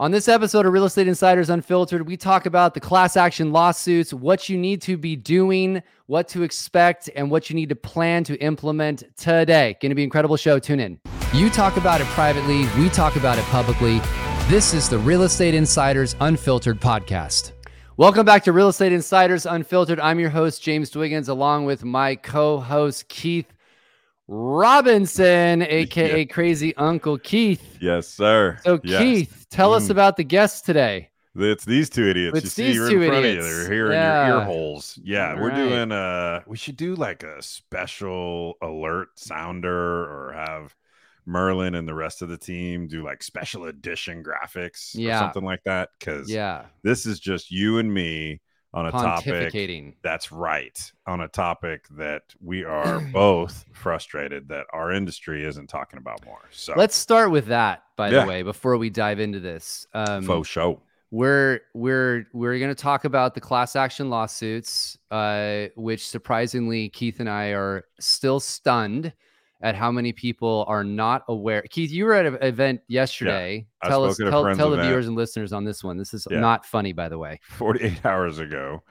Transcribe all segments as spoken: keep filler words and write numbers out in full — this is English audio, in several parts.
On this episode of Real Estate Insiders Unfiltered, we talk about the class action lawsuits, what you need to be doing, what to expect, and what you need to plan to implement today. Going to be an incredible show. Tune in. You talk about it privately. We talk about it publicly. This is the Real Estate Insiders Unfiltered podcast. Welcome back to Real Estate Insiders Unfiltered. I'm your host, James Dwiggins, along with my co-host, Keith Robinson, aka yep. Crazy Uncle Keith. Yes, sir. So, yes. Keith, tell mm. us about the guests today. It's these two idiots. It's you these see, two in front idiots. Of you. They're here yeah. in your ear holes. Yeah, All we're right. doing. Uh, we should do like a special alert sounder, or have Merlin and the rest of the team do like special edition graphics, yeah. or something like that. Because yeah. this is just you and me on a topic. That's right. On a topic that we are both frustrated that our industry isn't talking about more. So let's start with that, by yeah. the way, before we dive into this. Um, Faux show. We're, we're, we're going to talk about the class action lawsuits, uh, which surprisingly, Keith and I are still stunned at how many people are not aware. Keith, you were at an event yesterday. Yeah, tell us, tell, tell the viewers and listeners on this one. This is yeah. not funny, by the way. forty-eight hours ago,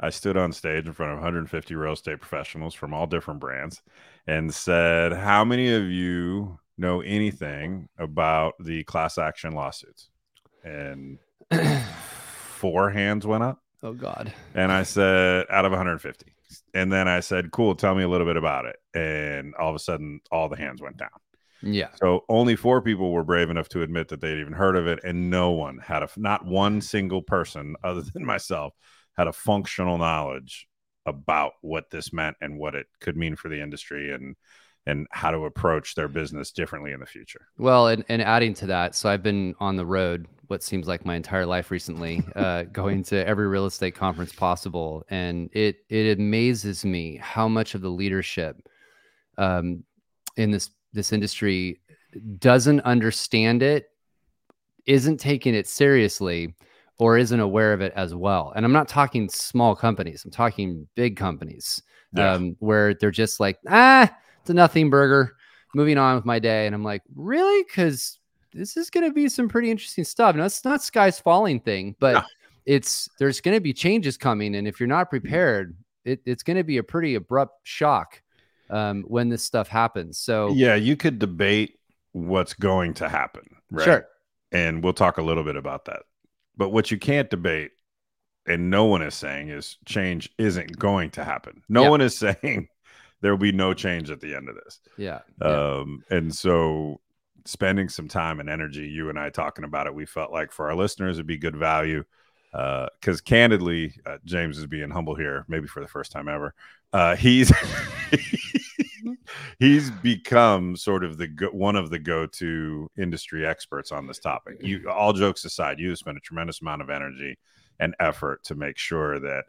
I stood on stage in front of one hundred fifty real estate professionals from all different brands and said, how many of you know anything about the class action lawsuits? And four hands went up. Oh, God. And I said, out of one hundred fifty. And then I said, cool, tell me a little bit about it. And all of a sudden, all the hands went down. Yeah. So only four people were brave enough to admit that they'd even heard of it. And no one had a, not one single person other than myself had a functional knowledge about what this meant and what it could mean for the industry and and how to approach their business differently in the future. Well, and, and adding to that, so I've been on the road what seems like my entire life recently, uh, going to every real estate conference possible. And it, it amazes me how much of the leadership, um, in this, this industry doesn't understand it, isn't taking it seriously, or isn't aware of it as well. And I'm not talking small companies. I'm talking big companies, yes. um, where they're just like, ah, it's a nothing burger, moving on with my day. And I'm like, really? 'Cause this is going to be some pretty interesting stuff. Now, it's not sky's falling thing, but no. it's there's going to be changes coming. And if you're not prepared, it, it's going to be a pretty abrupt shock um, when this stuff happens. So, yeah, you could debate what's going to happen. Right? Sure. And we'll talk a little bit about that. But what you can't debate, and no one is saying, is change isn't going to happen. No yeah. one is saying there will be no change at the end of this. Yeah. Um, yeah. And so, spending some time and energy, you and I talking about it, we felt like for our listeners, it'd be good value. Uh, cause candidly, uh, James is being humble here, maybe for the first time ever. Uh, he's, he's become sort of the, go- one of the go-to industry experts on this topic. You, all jokes aside, you spend a tremendous amount of energy and effort to make sure that,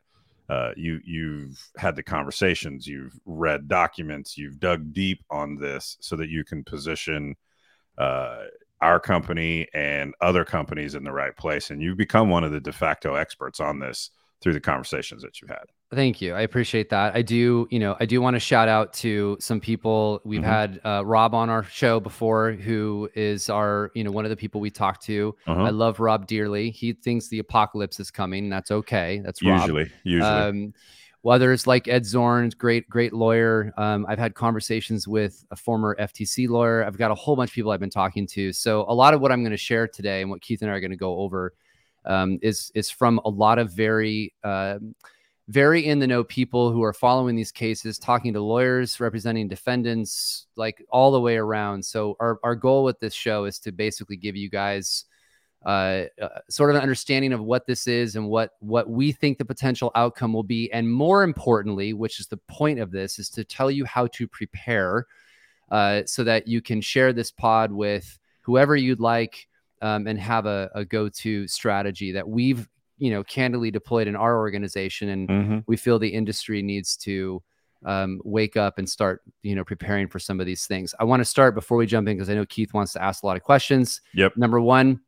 uh, you, you've had the conversations, you've read documents, you've dug deep on this so that you can position Uh, our company and other companies in the right place. And you've become one of the de facto experts on this through the conversations that you've had. Thank you. I appreciate that. I do, you know, I do want to shout out to some people. We've mm-hmm. had uh, Rob on our show before, who is our, you know, one of the people we talked to. Uh-huh. I love Rob dearly. He thinks the apocalypse is coming. And that's okay. That's Rob. Usually, usually. Um, Others like Ed Zorn, great, great lawyer. Um, I've had conversations with a former F T C lawyer. I've got a whole bunch of people I've been talking to. So a lot of what I'm going to share today and what Keith and I are going to go over um, is, is from a lot of very, uh, very in the know people who are following these cases, talking to lawyers, representing defendants, like all the way around. So our, our goal with this show is to basically give you guys Uh, uh, sort of an understanding of what this is and what, what we think the potential outcome will be. And more importantly, which is the point of this, is to tell you how to prepare uh, so that you can share this pod with whoever you'd like um, and have a, a go-to strategy that we've, you know, candidly deployed in our organization. And mm-hmm. we feel the industry needs to um, wake up and start, you know, preparing for some of these things. I want to start before we jump in, because I know Keith wants to ask a lot of questions. Yep. Number one,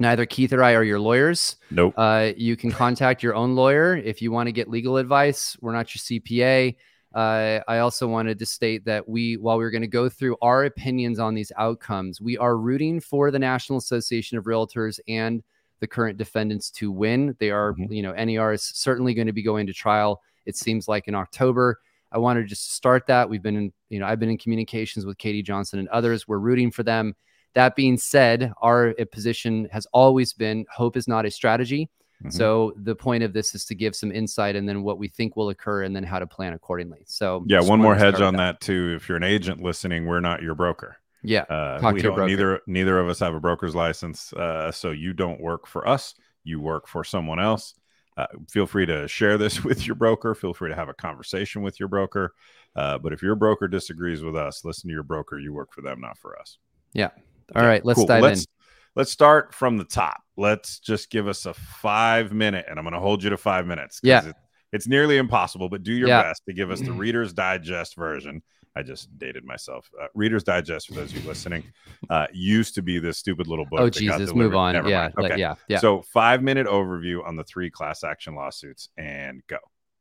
neither Keith or I are your lawyers. Nope. Uh, you can contact your own lawyer if you want to get legal advice. We're not your C P A. Uh, I also wanted to state that we, while we were going to go through our opinions on these outcomes, we are rooting for the National Association of Realtors and the current defendants to win. They are, mm-hmm. you know, N A R is certainly going to be going to trial. It seems like in October. I wanted to just start that. We've been in, you know, I've been in communications with Katie Johnson and others. We're rooting for them. That being said, our position has always been hope is not a strategy. Mm-hmm. So the point of this is to give some insight and then what we think will occur and then how to plan accordingly. So yeah, one more hedge on that. that too. If you're an agent listening, we're not your broker. Yeah. Uh, we don't, neither, neither of us have a broker's license. Uh, so you don't work for us. You work for someone else. Uh, feel free to share this with your broker. Feel free to have a conversation with your broker. Uh, but if your broker disagrees with us, listen to your broker. You work for them, not for us. Yeah. All okay, right. Let's cool. dive let's, in. Let's start from the top. Let's just give us a five minute, and I'm going to hold you to five minutes. Yeah. It, it's nearly impossible, but do your yeah. best to give us the Reader's Digest version. I just dated myself. Uh, Reader's Digest, for those of you listening, uh, used to be this stupid little book. Oh, Jesus, move on. Never yeah, okay. yeah, yeah. So five-minute overview on the three class action lawsuits and go.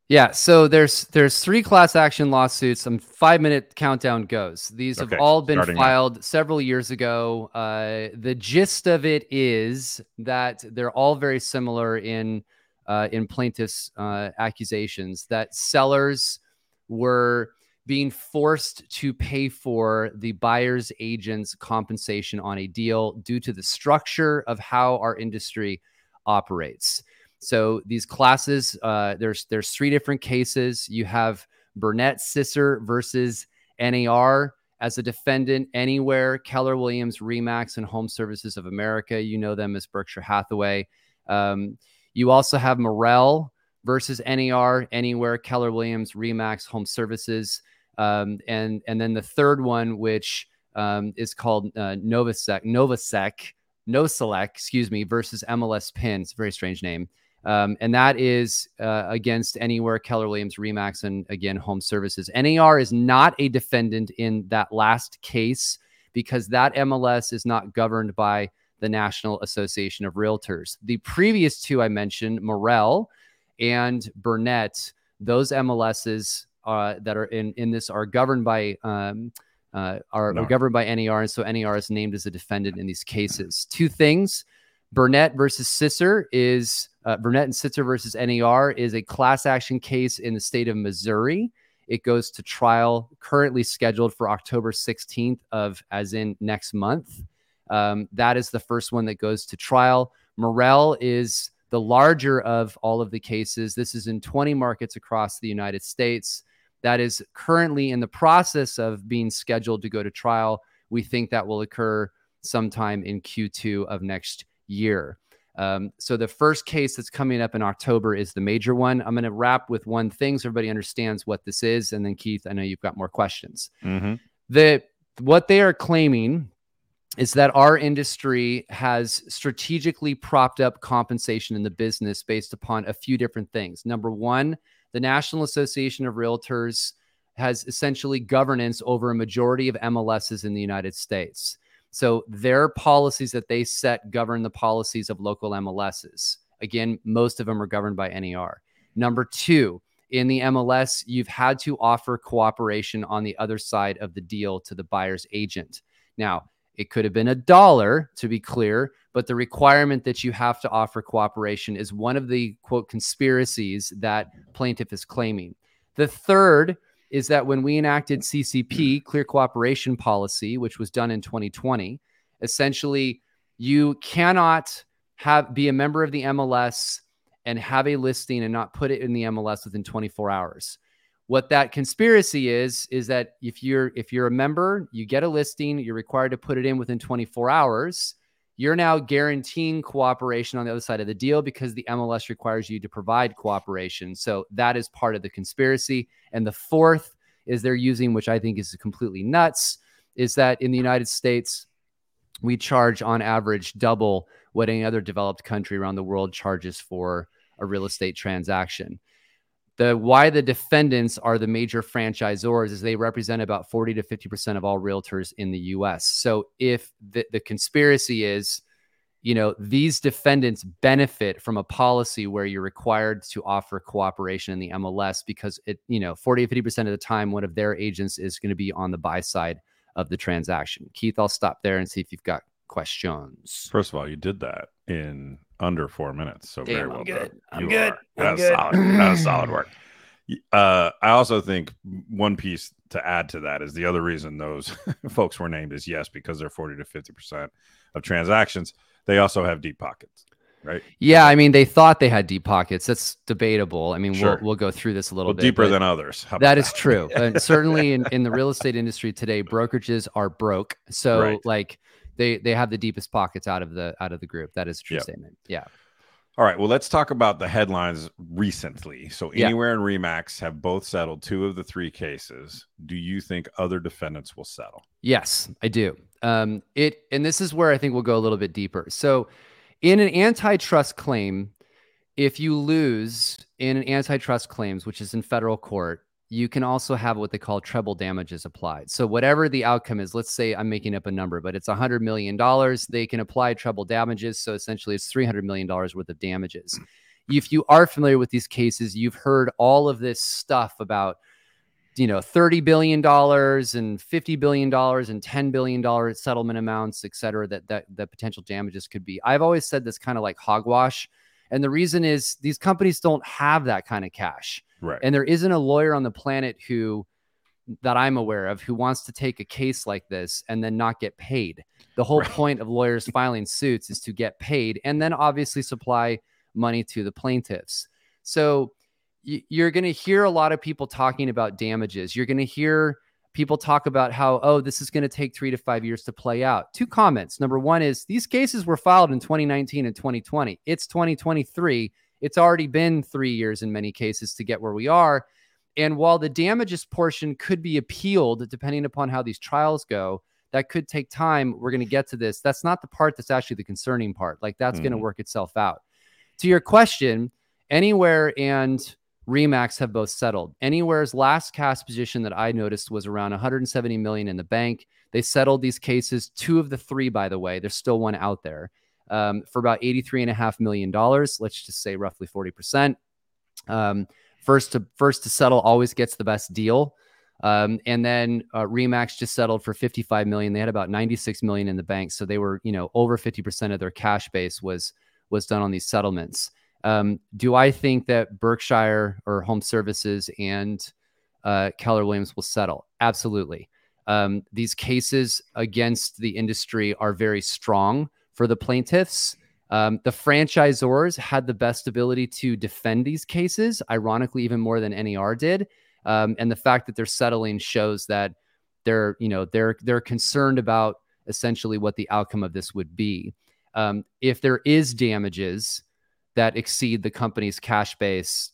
Yeah, so there's there's three class action lawsuits. And five-minute countdown goes. These okay, have all been filed now. several years ago. Uh, the gist of it is that they're all very similar in, uh, in plaintiffs' uh, accusations, that sellers were being forced to pay for the buyer's agent's compensation on a deal due to the structure of how our industry operates. So these classes, uh, there's there's three different cases. You have Burnett Sitzer versus N A R as a defendant anywhere, Keller Williams, Remax, and Home Services of America. You know them as Berkshire Hathaway. Um, you also have Moehrl versus N A R anywhere, Keller Williams, Remax, Home Services. Um, and and then the third one, which um, is called uh, Nova Sec, Nova Sec, No Select, excuse me, versus M L S P I N. It's a very strange name, um, and that is uh, against anywhere, Keller Williams, Remax, and again Home Services. N A R is not a defendant in that last case because that M L S is not governed by the National Association of Realtors. The previous two I mentioned, Moehrl and Burnett, those M L S's Uh, that are in, in this are governed by um, uh, are no. governed by N A R, and so N A R is named as a defendant in these cases. Two things: Burnett versus Sitzer is uh, Burnett and Sitzer versus N A R is a class action case in the state of Missouri. It goes to trial, currently scheduled for October sixteenth of, as in next month. Um, that is the first one that goes to trial. Moehrl is the larger of all of the cases. This is in twenty markets across the United States. That is currently in the process of being scheduled to go to trial. We think that will occur sometime in Q two of next year. Um, so the first case that's coming up in October is the major one. I'm going to wrap with one thing so everybody understands what this is. And then, Keith, I know you've got more questions. Mm-hmm. The, what they are claiming is that our industry has strategically propped up compensation in the business based upon a few different things. Number one, the National Association of Realtors has essentially governance over a majority of M L S's in the United States. So their policies that they set govern the policies of local M L S's. Again, most of them are governed by N A R. Number two, in the M L S, you've had to offer cooperation on the other side of the deal to the buyer's agent. Now, it could have been a dollar, to be clear, but the requirement that you have to offer cooperation is one of the, quote, conspiracies that plaintiff is claiming. The third is that when we enacted C C P, Clear Cooperation Policy, which was done in twenty twenty, essentially you cannot have be a member of the M L S and have a listing and not put it in the M L S within twenty-four hours. What that conspiracy is, is that if you're if you're a member, you get a listing, you're required to put it in within twenty-four hours. You're now guaranteeing cooperation on the other side of the deal because the M L S requires you to provide cooperation. So that is part of the conspiracy. And the fourth is they're using, which I think is completely nuts, is that in the United States, we charge on average double what any other developed country around the world charges for a real estate transaction. The why the defendants are the major franchisors is they represent about forty to fifty percent of all realtors in the U S. So if the, the conspiracy is you know, these defendants benefit from a policy where you're required to offer cooperation in the M L S because it, you know, forty to fifty percent of the time, one of their agents is going to be on the buy side of the transaction. Keith, I'll stop there and see if you've got questions. First of all, you did that in under four minutes. So Damn, very well I'm good. done. I'm you good. That's solid. That's solid work. Uh, I also think one piece to add to that is the other reason those folks were named is yes, because they're forty to fifty percent of transactions. They also have deep pockets, right? Yeah. I mean, they thought they had deep pockets. That's debatable. I mean, sure. we'll, we'll go through this a little well, bit deeper than others. That, that is true. And certainly in, in the real estate industry today, brokerages are broke. So right. like they, they have the deepest pockets out of the, out of the group. That is a true yep. statement. Yeah. All right. Well, let's talk about the headlines recently. So Anywhere and Remax have both settled two of the three cases. Do you think other defendants will settle? Yes, I do. Um, it and this is where I think we'll go a little bit deeper. So in an antitrust claim, if you lose in an antitrust claims, which is in federal court, you can also have what they call treble damages applied. So whatever the outcome is, let's say I'm making up a number, but it's one hundred million dollars. They can apply treble damages. So essentially it's three hundred million dollars worth of damages. If you are familiar with these cases, you've heard all of this stuff about, you know, thirty billion dollars and fifty billion dollars and ten billion dollars settlement amounts, et cetera, that, that, that potential damages could be. I've always said this kind of like hogwash. And the reason is these companies don't have that kind of cash. Right. And there isn't a lawyer on the planet who that I'm aware of who wants to take a case like this and then not get paid. The whole right. point of lawyers filing suits is to get paid and then obviously supply money to the plaintiffs. So y- you're going to hear a lot of people talking about damages. You're going to hear people talk about how, oh, this is going to take three to five years to play out. Two comments. Number one is these cases were filed in twenty nineteen and twenty twenty. It's twenty twenty-three. It's already been three years in many cases to get where we are. And while the damages portion could be appealed, depending upon how these trials go, that could take time. We're going to get to this. That's not the part that's actually the concerning part. Like that's mm-hmm. going to work itself out. To your question, Anywhere and Remax have both settled. Anywhere's last cash position that I noticed was around one hundred seventy million dollars in the bank. They settled these cases, two of the three, by the way. There's still one out there. Um, for about eighty-three and a half million dollars, let's just say roughly forty percent. Um, first to first to settle always gets the best deal. Um, and then uh, Remax just settled for fifty-five million dollars. They had about ninety-six million dollars in the bank. So they were, you know, over fifty percent of their cash base was, was done on these settlements. Um, do I think that Berkshire or Home Services and uh, Keller Williams will settle? Absolutely. Um, these cases against the industry are very strong. For the plaintiffs, um, the franchisors had the best ability to defend these cases, ironically, even more than N A R did. Um, and the fact that they're settling shows that they're, you know, they're they're concerned about essentially what the outcome of this would be. Um, if there is damages that exceed the company's cash base,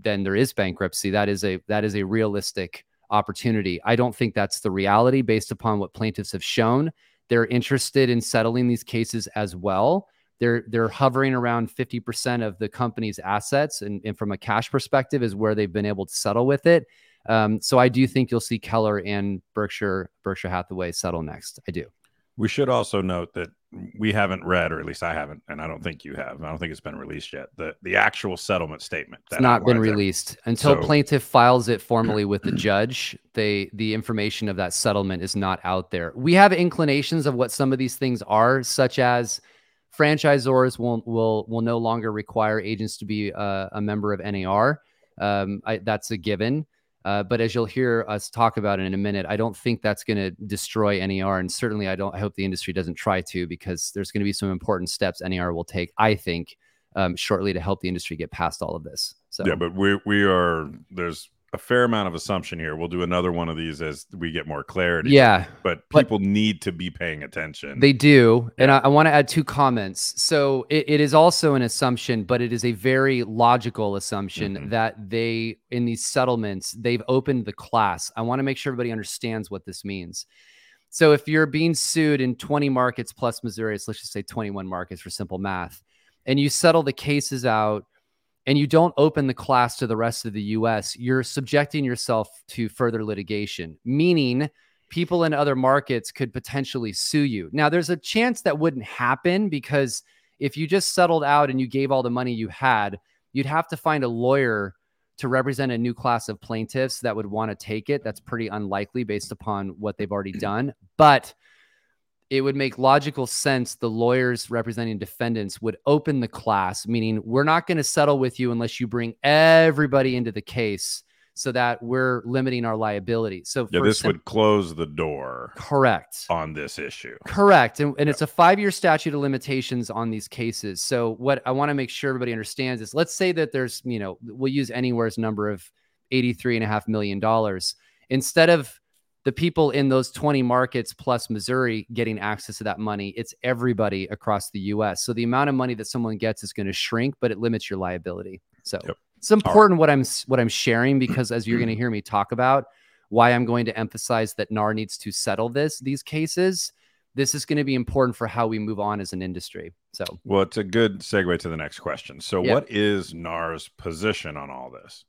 then there is bankruptcy. That is a that is a realistic opportunity. I don't think that's the reality based upon what plaintiffs have shown. They're interested in settling these cases as well. They're they're hovering around fifty percent of the company's assets, and, and from a cash perspective is where they've been able to settle with it. Um, so I do think you'll see Keller and Berkshire Berkshire Hathaway settle next. I do. We should also note that we haven't read, or at least I haven't, and I don't think you have. I don't think it's been released yet. The the actual settlement statement. That it's not been released there. Until so, plaintiff files it formally with the judge. They the information of that settlement is not out there. We have inclinations of what some of these things are, such as franchisors will will will no longer require agents to be uh, a member of N A R. Um, I, that's a given. Uh, but as you'll hear us talk about it in a minute, I don't think that's going to destroy N A R. And certainly I don't, I hope the industry doesn't try to, because there's going to be some important steps N A R will take, I think, um, shortly to help the industry get past all of this. So yeah, but we we are, there's a fair amount of assumption here. We'll do another one of these as we get more clarity. Yeah. But people but need to be paying attention. They do. Yeah. And I, I want to add two comments. So it, it is also an assumption, but it is a very logical assumption mm-hmm. that they, in these settlements, they've opened the class. I want to make sure everybody understands what this means. So if you're being sued in twenty markets plus Missouri, so let's just say twenty-one markets for simple math, and you settle the cases out, and you don't open the class to the rest of the U S, you're subjecting yourself to further litigation, meaning people in other markets could potentially sue you. Now, there's a chance that wouldn't happen because if you just settled out and you gave all the money you had, you'd have to find a lawyer to represent a new class of plaintiffs that would want to take it. That's pretty unlikely based upon what they've already done. But it would make logical sense. The lawyers representing defendants would open the class, meaning we're not going to settle with you unless you bring everybody into the case so that we're limiting our liability. So yeah, this sim- would close the door. Correct. On this issue. Correct. And, and yeah. It's a five-year statute of limitations on these cases. So what I want to make sure everybody understands is, let's say that there's, you know, we'll use Anywhere's number of eighty-three and a half million dollars. Instead of the people in those twenty markets plus Missouri getting access to that money, it's everybody across the U S. So the amount of money that someone gets is going to shrink, but it limits your liability. So yep. It's important right. what I'm what I'm sharing, because as you're going to hear me talk about why I'm going to emphasize that N A R needs to settle this these cases, this is going to be important for how we move on as an industry. So, well, it's a good segue to the next question. So yep. What is N A R's position on all this?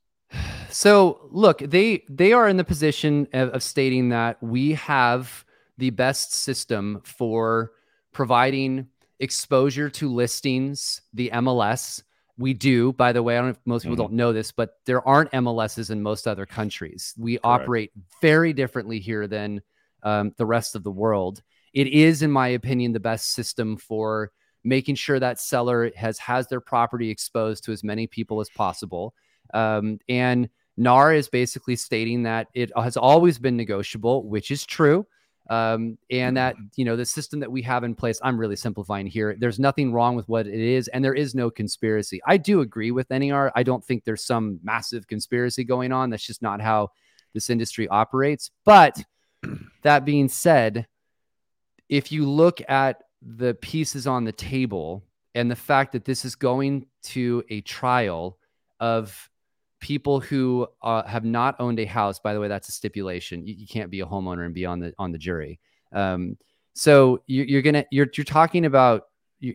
So look, they they are in the position of, of stating that we have the best system for providing exposure to listings, the M L S. We do, by the way, I don't know if most people mm-hmm. don't know this, but there aren't M L S's in most other countries. We Correct. Operate very differently here than um, the rest of the world. It is, in my opinion, the best system for making sure that seller has, has their property exposed to as many people as possible. Um, and N A R is basically stating that it has always been negotiable, which is true. Um, and that, you know, the system that we have in place, I'm really simplifying here. There's nothing wrong with what it is. And there is no conspiracy. I do agree with N A R. I don't think there's some massive conspiracy going on. That's just not how this industry operates. But that being said, if you look at the pieces on the table and the fact that this is going to a trial of people who uh, have not owned a house, by the way, that's a stipulation. You, you can't be a homeowner and be on the on the jury. Um, so you, you're gonna you're you're talking about you,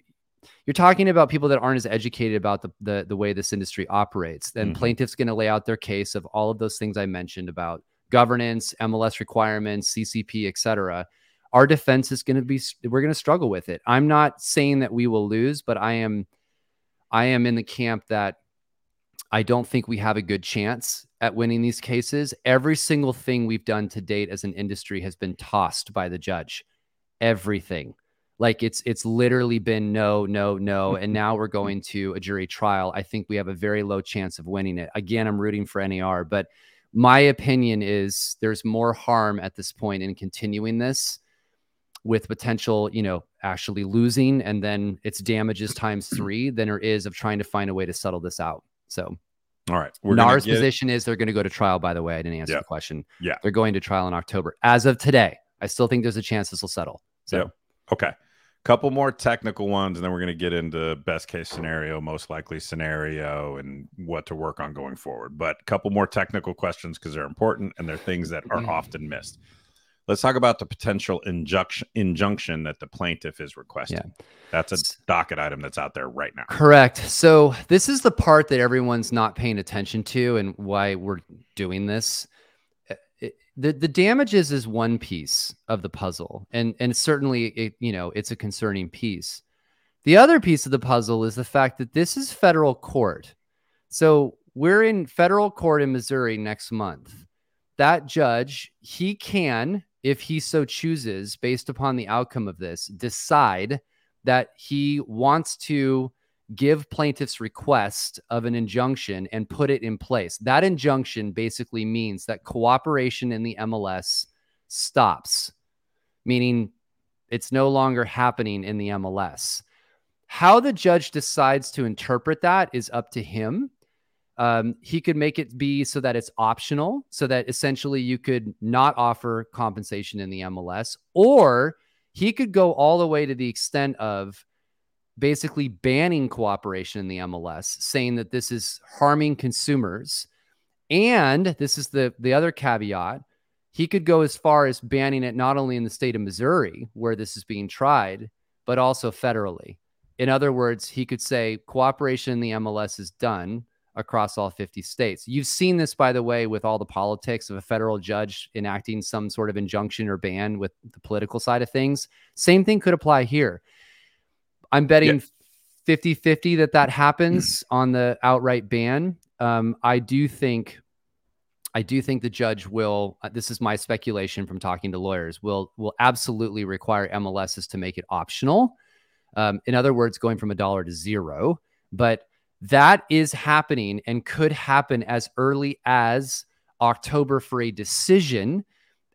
you're talking about people that aren't as educated about the the, the way this industry operates. Then mm-hmm. plaintiff's going to lay out their case of all of those things I mentioned about governance, M L S requirements, C C P, et cetera. Our defense is going to be we're going to struggle with it. I'm not saying that we will lose, but I am I am in the camp that I don't think we have a good chance at winning these cases. Every single thing we've done to date as an industry has been tossed by the judge. Everything. Like it's it's literally been no, no, no. And now we're going to a jury trial. I think we have a very low chance of winning it. Again, I'm rooting for N A R, but my opinion is there's more harm at this point in continuing this with potential, you know, actually losing, and then it's damages times three than there is of trying to find a way to settle this out. So, all right. We're N A R's get... position is they're going to go to trial, by the way. I didn't answer yeah. the question. Yeah. They're going to trial in October. As of today, I still think there's a chance this will settle. So, yeah. Okay. Couple more technical ones, and then we're going to get into best case scenario, most likely scenario, and what to work on going forward. But a couple more technical questions because they're important and they're things that are often missed. Let's talk about the potential injunction injunction that the plaintiff is requesting. Yeah. That's a docket item that's out there right now. Correct. So this is the part that everyone's not paying attention to and why we're doing this. It, the, the damages is one piece of the puzzle. And, and certainly, it, you know, it's a concerning piece. The other piece of the puzzle is the fact that this is federal court. So we're in federal court in Missouri next month. That judge, he can... if he so chooses, based upon the outcome of this, decide that he wants to give plaintiff's request of an injunction and put it in place. That injunction basically means that cooperation in the M L S stops, meaning it's no longer happening in the M L S. How the judge decides to interpret that is up to him. Um, he could make it be so that it's optional, so that essentially you could not offer compensation in the M L S, or he could go all the way to the extent of basically banning cooperation in the M L S, saying that this is harming consumers. And this is the, the other caveat. He could go as far as banning it, not only in the state of Missouri where this is being tried, but also federally. In other words, he could say cooperation in the M L S is done across all fifty states. You've seen this, by the way, with all the politics of a federal judge enacting some sort of injunction or ban with the political side of things. Same thing could apply here. I'm betting yes. fifty-fifty that that happens on the outright ban. Um, I do think, I do think the judge will, this is my speculation from talking to lawyers, will, will absolutely require M L Ss to make it optional. Um, in other words, going from a dollar to zero, but that is happening and could happen as early as October for a decision.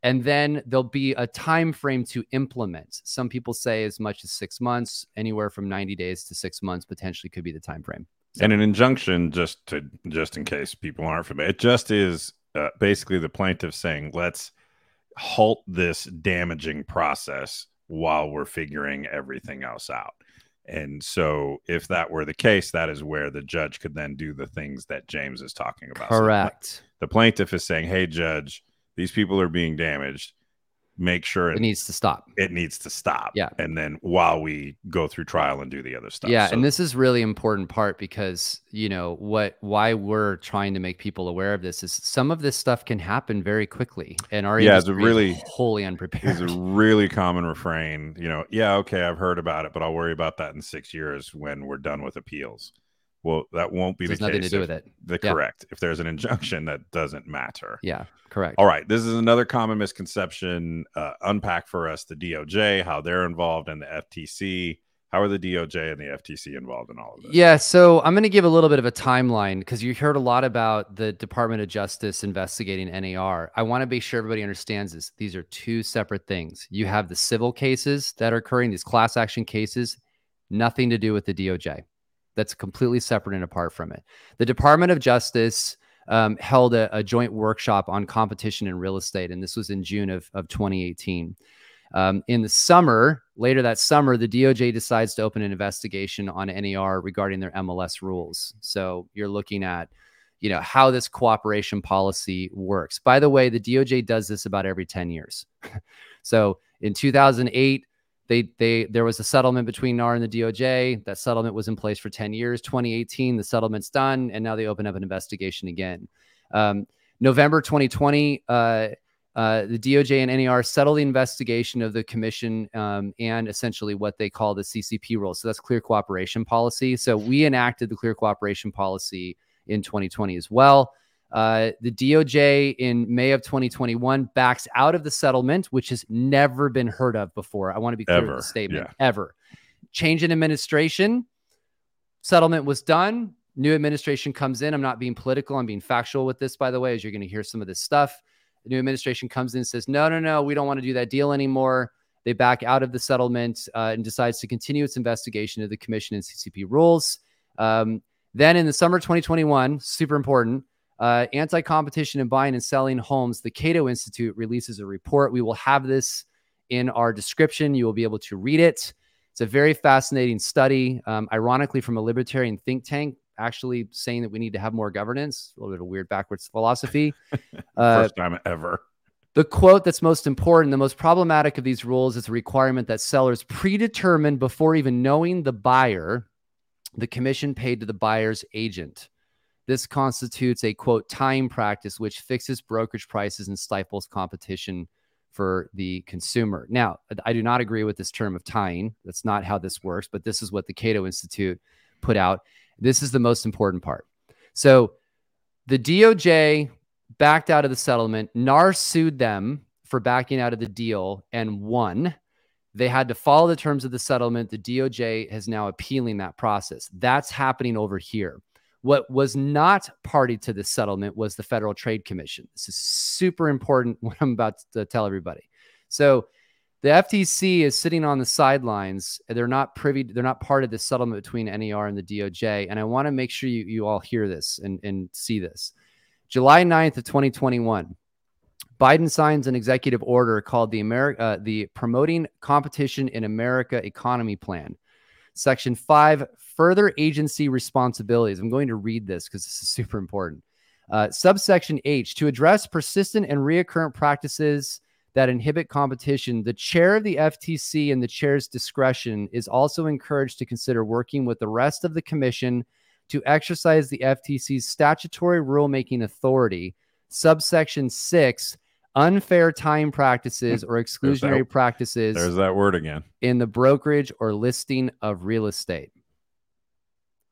And then there'll be a time frame to implement. Some people say as much as six months, anywhere from ninety days to six months potentially could be the time frame. So. And an injunction, just to just in case people aren't familiar, it just is uh, basically the plaintiff saying, let's halt this damaging process while we're figuring everything else out. And so if that were the case, that is where the judge could then do the things that James is talking about. Correct. So the plaintiff is saying, hey, judge, these people are being damaged. Make sure it, it needs to stop. It needs to stop. Yeah. And then while we go through trial and do the other stuff. Yeah. So, and this is really important part because, you know, what, why we're trying to make people aware of this is some of this stuff can happen very quickly. And our yeah, it's a really wholly unprepared. It's a really common refrain, you know, yeah, okay, I've heard about it, but I'll worry about that in six years when we're done with appeals. Well, that won't be the case. There's nothing to do with it. The yeah. Correct. If there's an injunction, that doesn't matter. Yeah, correct. All right. This is another common misconception. Uh, unpack for us the D O J, how they're involved, and the F T C. How are the D O J and the F T C involved in all of this? Yeah, so I'm going to give a little bit of a timeline because you heard a lot about the Department of Justice investigating N A R. I want to be sure everybody understands this. These are two separate things. You have the civil cases that are occurring, these class action cases, nothing to do with the D O J. That's completely separate and apart from it. The Department of Justice um, held a, a joint workshop on competition in real estate, and this was in June of, of twenty eighteen. Um, in the summer, later that summer, the D O J decides to open an investigation on N A R regarding their M L S rules. So you're looking at, you know, how this cooperation policy works. By the way, the D O J does this about every ten years. So in two thousand eight, They, they, there was a settlement between N A R and the D O J. That settlement was in place for ten years. twenty eighteen, the settlement's done, and now they open up an investigation again. Um, November twenty twenty, uh, uh, the D O J and N A R settle the investigation of the commission um, and essentially what they call the C C P rule. So that's Clear Cooperation Policy. So we enacted the Clear Cooperation Policy in twenty twenty as well. Uh, the D O J in May of twenty twenty-one backs out of the settlement, which has never been heard of before. I want to be clear with the statement. Yeah. Ever. Change in administration. Settlement was done. New administration comes in. I'm not being political. I'm being factual with this, by the way, as you're going to hear some of this stuff. The new administration comes in and says, no, no, no, we don't want to do that deal anymore. They back out of the settlement uh, and decides to continue its investigation of the commission and C C P rules. Um, then in the summer twenty twenty-one, super important, Uh, anti-competition in buying and selling homes. The Cato Institute releases a report. We will have this in our description. You will be able to read it. It's a very fascinating study, um, ironically from a libertarian think tank, actually saying that we need to have more governance. A little bit of weird backwards philosophy. Uh, First time ever. The quote that's most important, the most problematic of these rules is the requirement that sellers predetermine before even knowing the buyer, the commission paid to the buyer's agent. This constitutes a, quote, time practice, which fixes brokerage prices and stifles competition for the consumer. Now, I do not agree with this term of tying. That's not how this works, but this is what the Cato Institute put out. This is the most important part. So the D O J backed out of the settlement. N A R sued them for backing out of the deal and won. They had to follow the terms of the settlement. The D O J is now appealing that process. That's happening over here. What was not party to this settlement was the Federal Trade Commission. This is super important what I'm about to tell everybody. So the F T C is sitting on the sidelines. They're not privy. They're not part of the settlement between N A R and the D O J. And I want to make sure you, you all hear this and, and see this. July ninth of twenty twenty-one, Biden signs an executive order called the Ameri- uh, the Promoting Competition in America Economy Plan. Section five, further agency responsibilities. I'm going to read this because this is super important. Uh, subsection H, to address persistent and recurrent practices that inhibit competition, the chair of the F T C and the chair's discretion is also encouraged to consider working with the rest of the commission to exercise the F T C's statutory rulemaking authority. Subsection six, unfair time practices or exclusionary there's that, practices. There's that word again. In the brokerage or listing of real estate.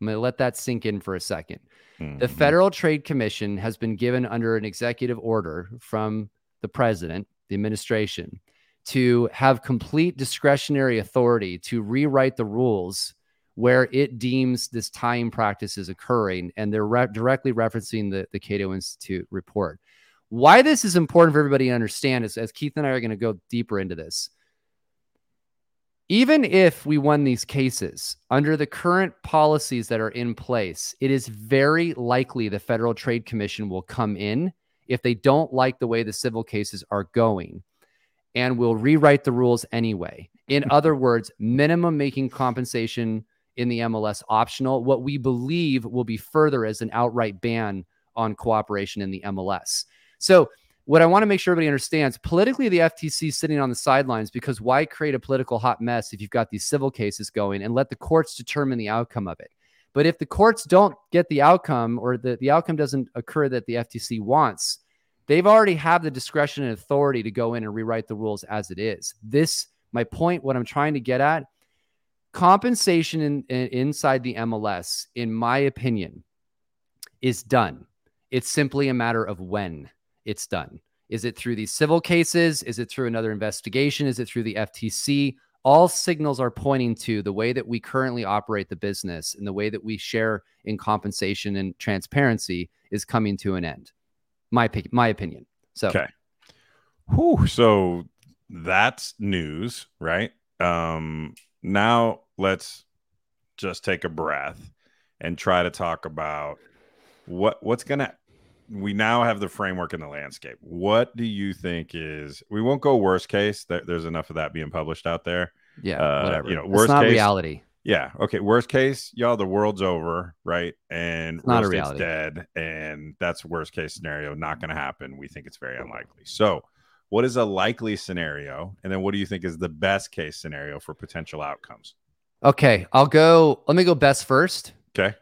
I'm going to let that sink in for a second. Mm-hmm. The Federal Trade Commission has been given under an executive order from the president, the administration, to have complete discretionary authority to rewrite the rules where it deems this tying practice is occurring. And they're re- directly referencing the, the Cato Institute report. Why this is important for everybody to understand is, as Keith and I are going to go deeper into this, even if we won these cases under the current policies that are in place, it is very likely the Federal Trade Commission will come in if they don't like the way the civil cases are going and will rewrite the rules anyway. In other words, minimum making compensation in the M L S optional, what we believe will be further as an outright ban on cooperation in the M L S. So what I want to make sure everybody understands, politically, the F T C is sitting on the sidelines because why create a political hot mess if you've got these civil cases going and let the courts determine the outcome of it? But if the courts don't get the outcome or the, the outcome doesn't occur that the F T C wants, they've already have the discretion and authority to go in and rewrite the rules as it is. This, my point, what I'm trying to get at, compensation in, in, inside the M L S, in my opinion, is done. It's simply a matter of when it's done. Is it through these civil cases? Is it through another investigation? Is it through the F T C? All signals are pointing to the way that we currently operate the business and the way that we share in compensation and transparency is coming to an end. My pick, my opinion. So, okay. Whew, so that's news, right? Um, now let's just take a breath and try to talk about what what's going to, we now have the framework in the landscape. What do you think is, we won't go worst case. There, there's enough of that being published out there. Yeah. Uh, whatever. You know, worst it's not case, reality. Yeah. Okay. Worst case, y'all, the world's over, right? And it's not a reality. Dead, and that's worst case scenario. Not going to happen. We think it's very unlikely. So what is a likely scenario? And then what do you think is the best case scenario for potential outcomes? Okay. I'll go, let me go best first. Okay.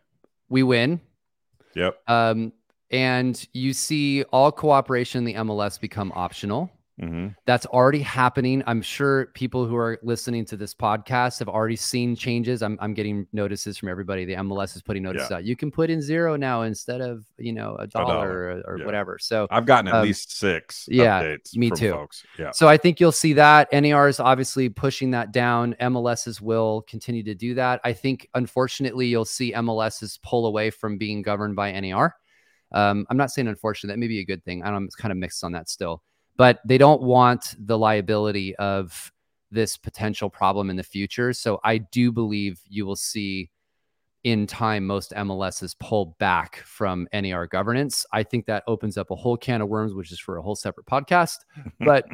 We win. Yep. Um, and you see all cooperation in the M L S become optional. Mm-hmm. That's already happening. I'm sure people who are listening to this podcast have already seen changes. I'm I'm getting notices from everybody. The M L S is putting notices yeah. out. You can put in zero now instead of, you know, a dollar or, or yeah. whatever. So I've gotten at um, least six yeah, updates me from too. Folks. Yeah. So I think you'll see that. N A R is obviously pushing that down. M L S's will continue to do that. I think, unfortunately, you'll see M L S's pull away from being governed by N A R. Um, I'm not saying unfortunately, that may be a good thing. I don't know, it's kind of mixed on that still. But they don't want the liability of this potential problem in the future. So I do believe you will see in time most M L S's pull back from N A R governance. I think that opens up a whole can of worms, which is for a whole separate podcast. But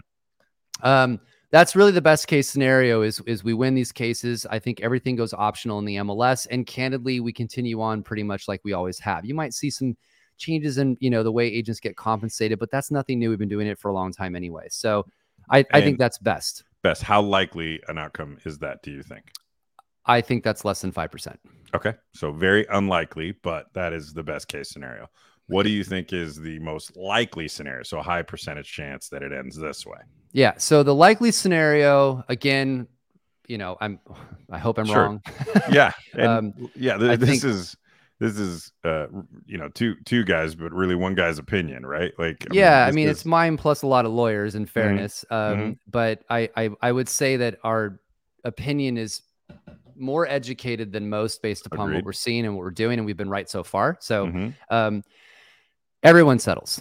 um, that's really the best case scenario is, is we win these cases. I think everything goes optional in the M L S. And candidly, we continue on pretty much like we always have. You might see some changes in, you know, the way agents get compensated, but that's nothing new. We've been doing it for a long time anyway. So I, I think that's best. Best. How likely an outcome is that, do you think? I think that's less than five percent. Okay. So very unlikely, but that is the best case scenario. What do you think is the most likely scenario? So a high percentage chance that it ends this way. Yeah. So the likely scenario, again, you know, I'm, I hope I'm sure. wrong. yeah. And um, yeah. Th- this think- is, This is, uh, you know, two two guys, but really one guy's opinion, right? Like, I yeah, mean, this, I mean, this... it's mine plus a lot of lawyers. In fairness, mm-hmm. Um, mm-hmm. but I, I I would say that our opinion is more educated than most, based upon Agreed. What we're seeing and what we're doing, and we've been right so far. So, mm-hmm. um, everyone settles.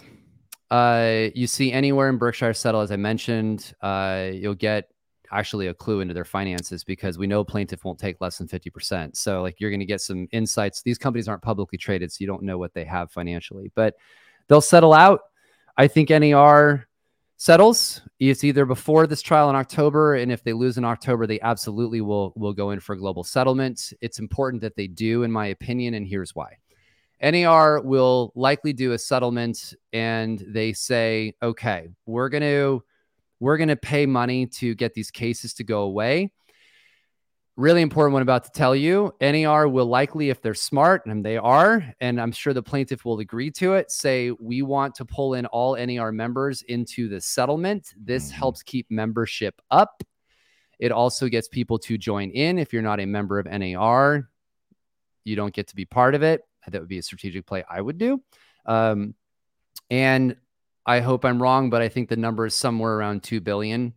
Uh, you see anywhere in Berkshire settle, as I mentioned, uh, you'll get. Actually a clue into their finances because we know plaintiff won't take less than fifty percent. So like you're going to get some insights. These companies aren't publicly traded, so you don't know what they have financially, but they'll settle out. I think N A R settles. It's either before this trial in October, and if they lose in October, they absolutely will, will go in for a global settlement. It's important that they do, in my opinion, and here's why. N A R will likely do a settlement, and they say, okay, we're going to We're going to pay money to get these cases to go away. Really important one I'm about to tell you. N A R will likely, if they're smart, and they are, and I'm sure the plaintiff will agree to it, say, we want to pull in all N A R members into the settlement. This helps keep membership up. It also gets people to join in. If you're not a member of N A R, you don't get to be part of it. That would be a strategic play I would do. Um, and I hope I'm wrong, but I think the number is somewhere around two billion dollars.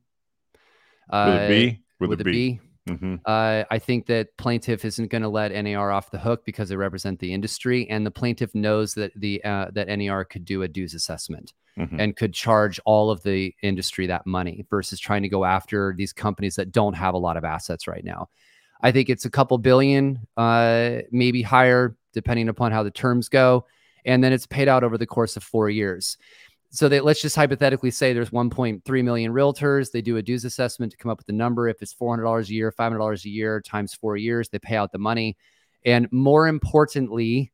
Uh, with a B? With, with a B. B. Mm-hmm. Uh, I think that plaintiff isn't going to let N A R off the hook because they represent the industry, and the plaintiff knows that the uh, that N A R could do a dues assessment mm-hmm. and could charge all of the industry that money versus trying to go after these companies that don't have a lot of assets right now. I think it's a couple billion, uh, maybe higher, depending upon how the terms go, and then it's paid out over the course of four years. So they, let's just hypothetically say there's one point three million realtors. They do a dues assessment to come up with the number. If it's four hundred dollars a year, five hundred dollars a year times four years, they pay out the money. And more importantly,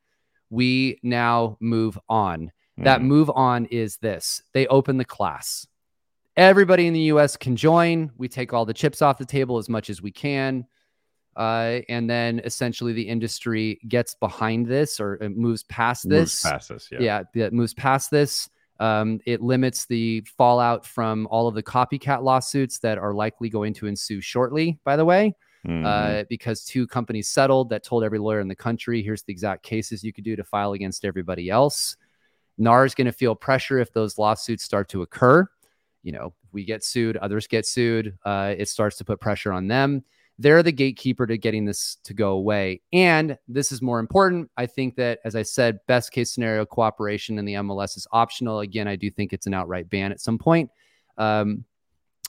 we now move on. Mm. That move on is this. They open the class. Everybody in the U S can join. We take all the chips off the table as much as we can. Uh, and then essentially the industry gets behind this or it moves past this. Moves past this, yeah. Yeah, it moves past this. Um, it limits the fallout from all of the copycat lawsuits that are likely going to ensue shortly, by the way, mm-hmm. uh, because two companies settled that told every lawyer in the country, here's the exact cases you could do to file against everybody else. N A R is going to feel pressure if those lawsuits start to occur. You know, we get sued, others get sued. Uh, it starts to put pressure on them. They're the gatekeeper to getting this to go away. And this is more important. I think that, as I said, best case scenario, cooperation in the M L S is optional. Again, I do think it's an outright ban at some point. Um,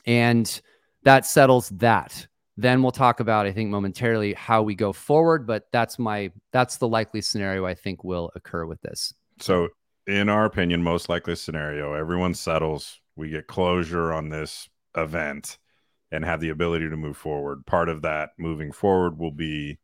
and that settles that. Then we'll talk about, I think, momentarily how we go forward. But that's my that's the likely scenario I think will occur with this. So in our opinion, most likely scenario, everyone settles. We get closure on this event and have the ability to move forward. Part of that moving forward will be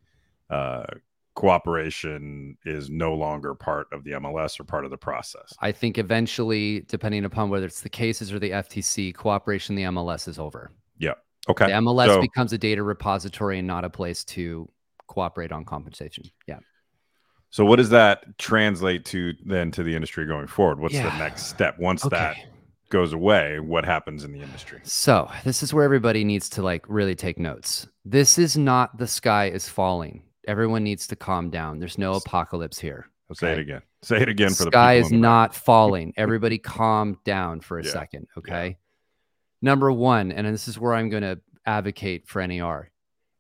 uh, cooperation is no longer part of the M L S or part of the process. I think eventually, depending upon whether it's the cases or the F T C, cooperation in the M L S is over. Yeah. Okay. The M L S so, becomes a data repository and not a place to cooperate on compensation. Yeah. So what does that translate to then to the industry going forward? What's yeah. the next step once okay. that goes away? What happens in the industry? So this is where everybody needs to like really take notes. This is not the sky is falling. Everyone needs to calm down. There's no apocalypse here. Okay? Say it again. Say it again for the sky is not falling. Everybody calm down for a yeah. second. Okay. Yeah. Number one, and this is where I'm going to advocate for N A R.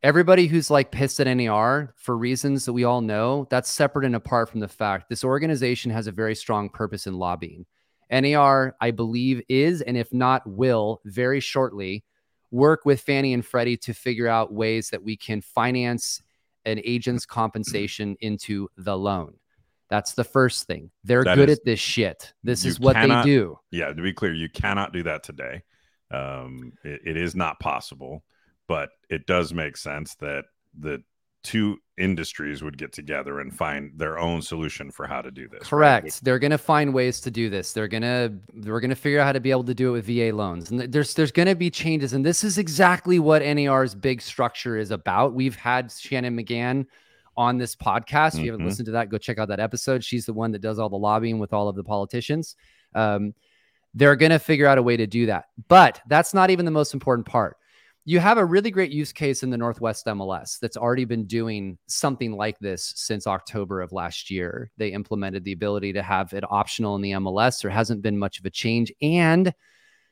Everybody who's like pissed at N A R for reasons that we all know, that's separate and apart from the fact this organization has a very strong purpose in lobbying. N A R, I believe, is, and if not, will very shortly work with Fannie and Freddie to figure out ways that we can finance an agent's compensation into the loan. That's the first thing. They're that good is, at this shit. This is what cannot, they do. Yeah, to be clear, you cannot do that today. Um, it, it is not possible, but it does make sense that the two industries would get together and find their own solution for how to do this. Correct. Right? They're going to find ways to do this. They're going to, we're going to figure out how to be able to do it with V A loans. And there's, there's going to be changes. And this is exactly what N A R's big structure is about. We've had Shannon McGann on this podcast. If you haven't mm-hmm. listened to that, go check out that episode. She's the one that does all the lobbying with all of the politicians. Um, they're going to figure out a way to do that, but that's not even the most important part. You have a really great use case in the Northwest M L S that's already been doing something like this since October of last year. They implemented the ability to have it optional in the M L S. There hasn't been much of a change. And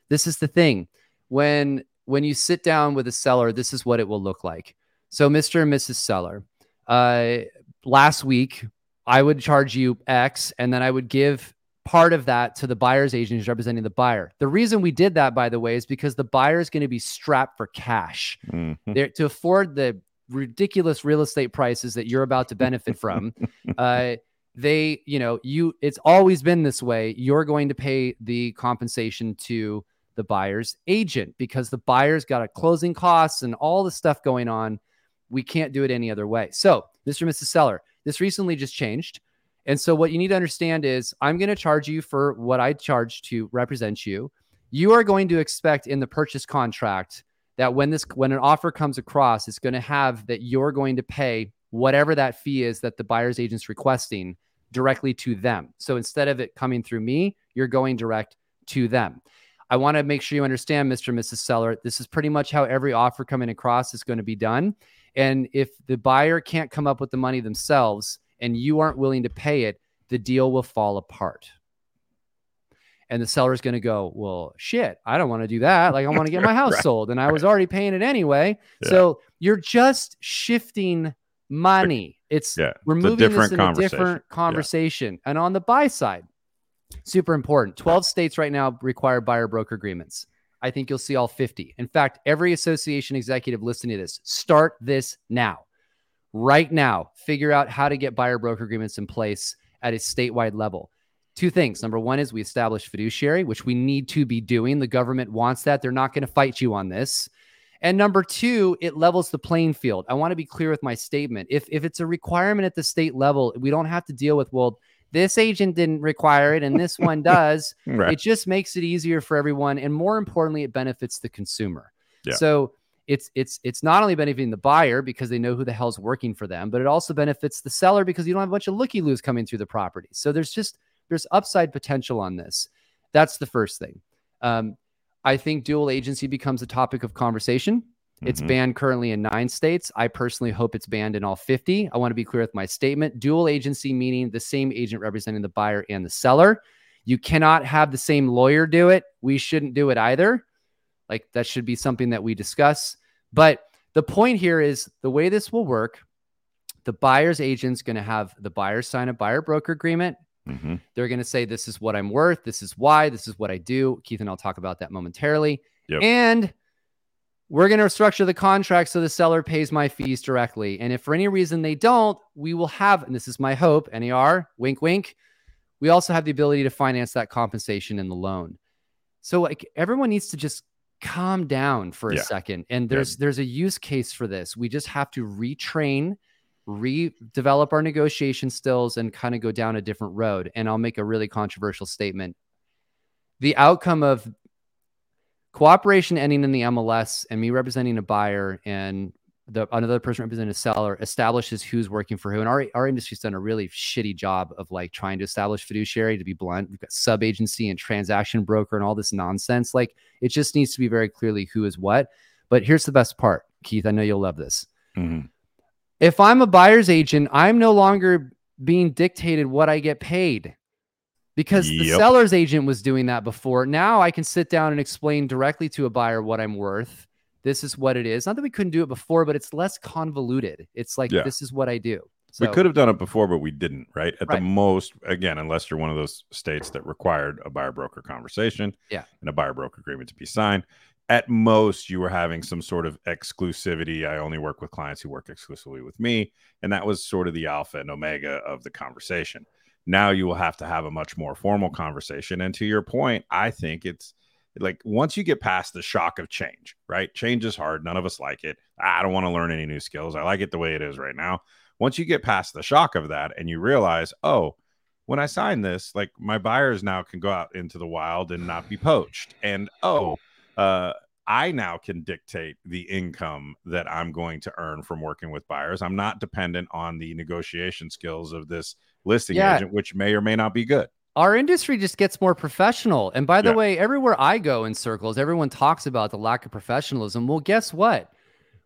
this is the thing. When, when you sit down with a seller, this is what it will look like. So Mister and Missus Seller, uh, last week, I would charge you X, and then I would give part of that to the buyer's agent who's representing the buyer. The reason we did that, by the way, is because the buyer is going to be strapped for cash mm-hmm. there to afford the ridiculous real estate prices that you're about to benefit from. uh, they, you know, you, it's always been this way. You're going to pay the compensation to the buyer's agent because the buyer's got a closing costs and all the stuff going on. We can't do it any other way. So Mister and Missus Seller, this recently just changed. And so what you need to understand is I'm going to charge you for what I charge to represent you. You are going to expect in the purchase contract that when this, when an offer comes across, it's going to have that you're going to pay whatever that fee is that the buyer's agent's requesting directly to them. So instead of it coming through me, you're going direct to them. I want to make sure you understand, Mister and Missus Seller, this is pretty much how every offer coming across is going to be done. And if the buyer can't come up with the money themselves and you aren't willing to pay it, the deal will fall apart. And the seller's going to go, well, shit, I don't want to do that. Like, I want to get my house right, sold. And I was right. already paying it anyway. Yeah. So you're just shifting money. It's yeah. we're moving this in a different conversation. Yeah. And on the buy side, super important. twelve states right now require buyer broker agreements. I think you'll see all fifty. In fact, every association executive listening to this, start this now. Right now, figure out how to get buyer broker agreements in place at a statewide level. Two things. Number one is we establish fiduciary, which we need to be doing. The government wants that. They're not going to fight you on this. And number two, it levels the playing field. I want to be clear with my statement. If if it's a requirement at the state level, we don't have to deal with, well, this agent didn't require it and this one does. Right. It just makes it easier for everyone. And more importantly, it benefits the consumer. Yeah. So it's it's it's not only benefiting the buyer because they know who the hell's working for them, but it also benefits the seller because you don't have a bunch of looky-loos coming through the property. So there's just There's upside potential on this. That's the first thing. Um, I think dual agency becomes a topic of conversation. Mm-hmm. It's banned currently in nine states. I personally hope it's banned in all fifty. I want to be clear with my statement. Dual agency meaning the same agent representing the buyer and the seller. You cannot have the same lawyer do it. We shouldn't do it either. Like, that should be something that we discuss. But the point here is the way this will work, the buyer's agent's going to have the buyer sign a buyer broker agreement. Mm-hmm. They're going to say, this is what I'm worth. This is why. This is what I do. Keith and I'll talk about that momentarily. Yep. And we're going to structure the contract so the seller pays my fees directly. And if for any reason they don't, we will have, and this is my hope, N A R, wink, wink, we also have the ability to finance that compensation in the loan. So like everyone needs to just calm down for a yeah. second. And there's, yeah. there's a use case for this. We just have to retrain redevelop our negotiation skills and kind of go down a different road. And I'll make a really controversial statement. The outcome of cooperation ending in the M L S and me representing a buyer and the another person representing a seller establishes who's working for who. And our, our industry's done a really shitty job of like trying to establish fiduciary, to be blunt. We've got sub-agency and transaction broker and all this nonsense. Like, it just needs to be very clearly who is what. But here's the best part, Keith. I know you'll love this. Mm-hmm. If I'm a buyer's agent, I'm no longer being dictated what I get paid because yep. the seller's agent was doing that before. Now I can sit down and explain directly to a buyer what I'm worth. This is what it is. Not that we couldn't do it before, but it's less convoluted. It's like, yeah. this is what I do. So, we could have done it before, but we didn't, right? At right. the most, again, unless you're one of those states that required a buyer-broker conversation yeah. and a buyer-broker agreement to be signed. At most, you were having some sort of exclusivity. I only work with clients who work exclusively with me. And that was sort of the alpha and omega of the conversation. Now you will have to have a much more formal conversation. And to your point, I think it's like once you get past the shock of change, right? Change is hard. None of us like it. I don't want to learn any new skills. I like it the way it is right now. Once you get past the shock of that and you realize, oh, when I sign this, like my buyers now can go out into the wild and not be poached. And oh, Uh, I now can dictate the income that I'm going to earn from working with buyers. I'm not dependent on the negotiation skills of this listing yeah. agent, which may or may not be good. Our industry just gets more professional. And by the yeah. way, everywhere I go in circles, everyone talks about the lack of professionalism. Well, guess what?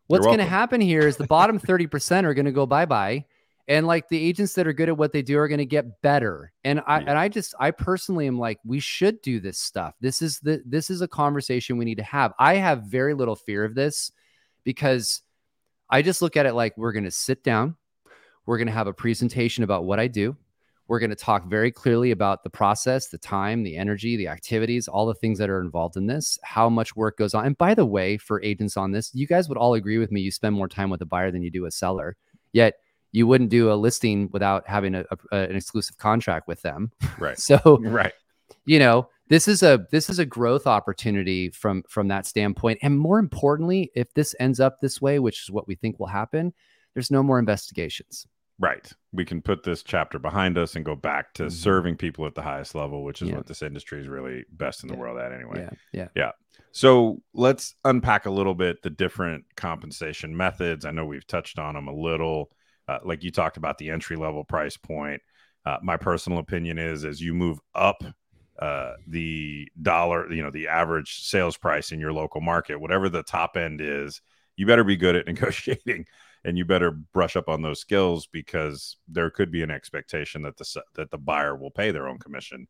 What's going to happen here is the bottom thirty percent are going to go bye-bye. And like the agents that are good at what they do are going to get better. And I yeah. and I just I personally am like, we should do this stuff. This is the this is a conversation we need to have. I have very little fear of this because I just look at it like we're going to sit down. We're going to have a presentation about what I do. We're going to talk very clearly about the process, the time, the energy, the activities, all the things that are involved in this, how much work goes on. And by the way, for agents on this, you guys would all agree with me. You spend more time with a buyer than you do a seller. Yet you wouldn't do a listing without having a, a, an exclusive contract with them. Right. So, right. you know, this is a, this is a growth opportunity from, from that standpoint. And more importantly, if this ends up this way, which is what we think will happen, there's no more investigations. Right. We can put this chapter behind us and go back to mm-hmm. serving people at the highest level, which is yeah. what this industry is really best in the yeah. world at anyway. Yeah. yeah. Yeah. So let's unpack a little bit the different compensation methods. I know we've touched on them a little. Uh, like you talked about the entry-level price point. Uh, my personal opinion is as you move up uh, the dollar, you know, the average sales price in your local market, whatever the top end is, you better be good at negotiating and you better brush up on those skills, because there could be an expectation that the that the buyer will pay their own commission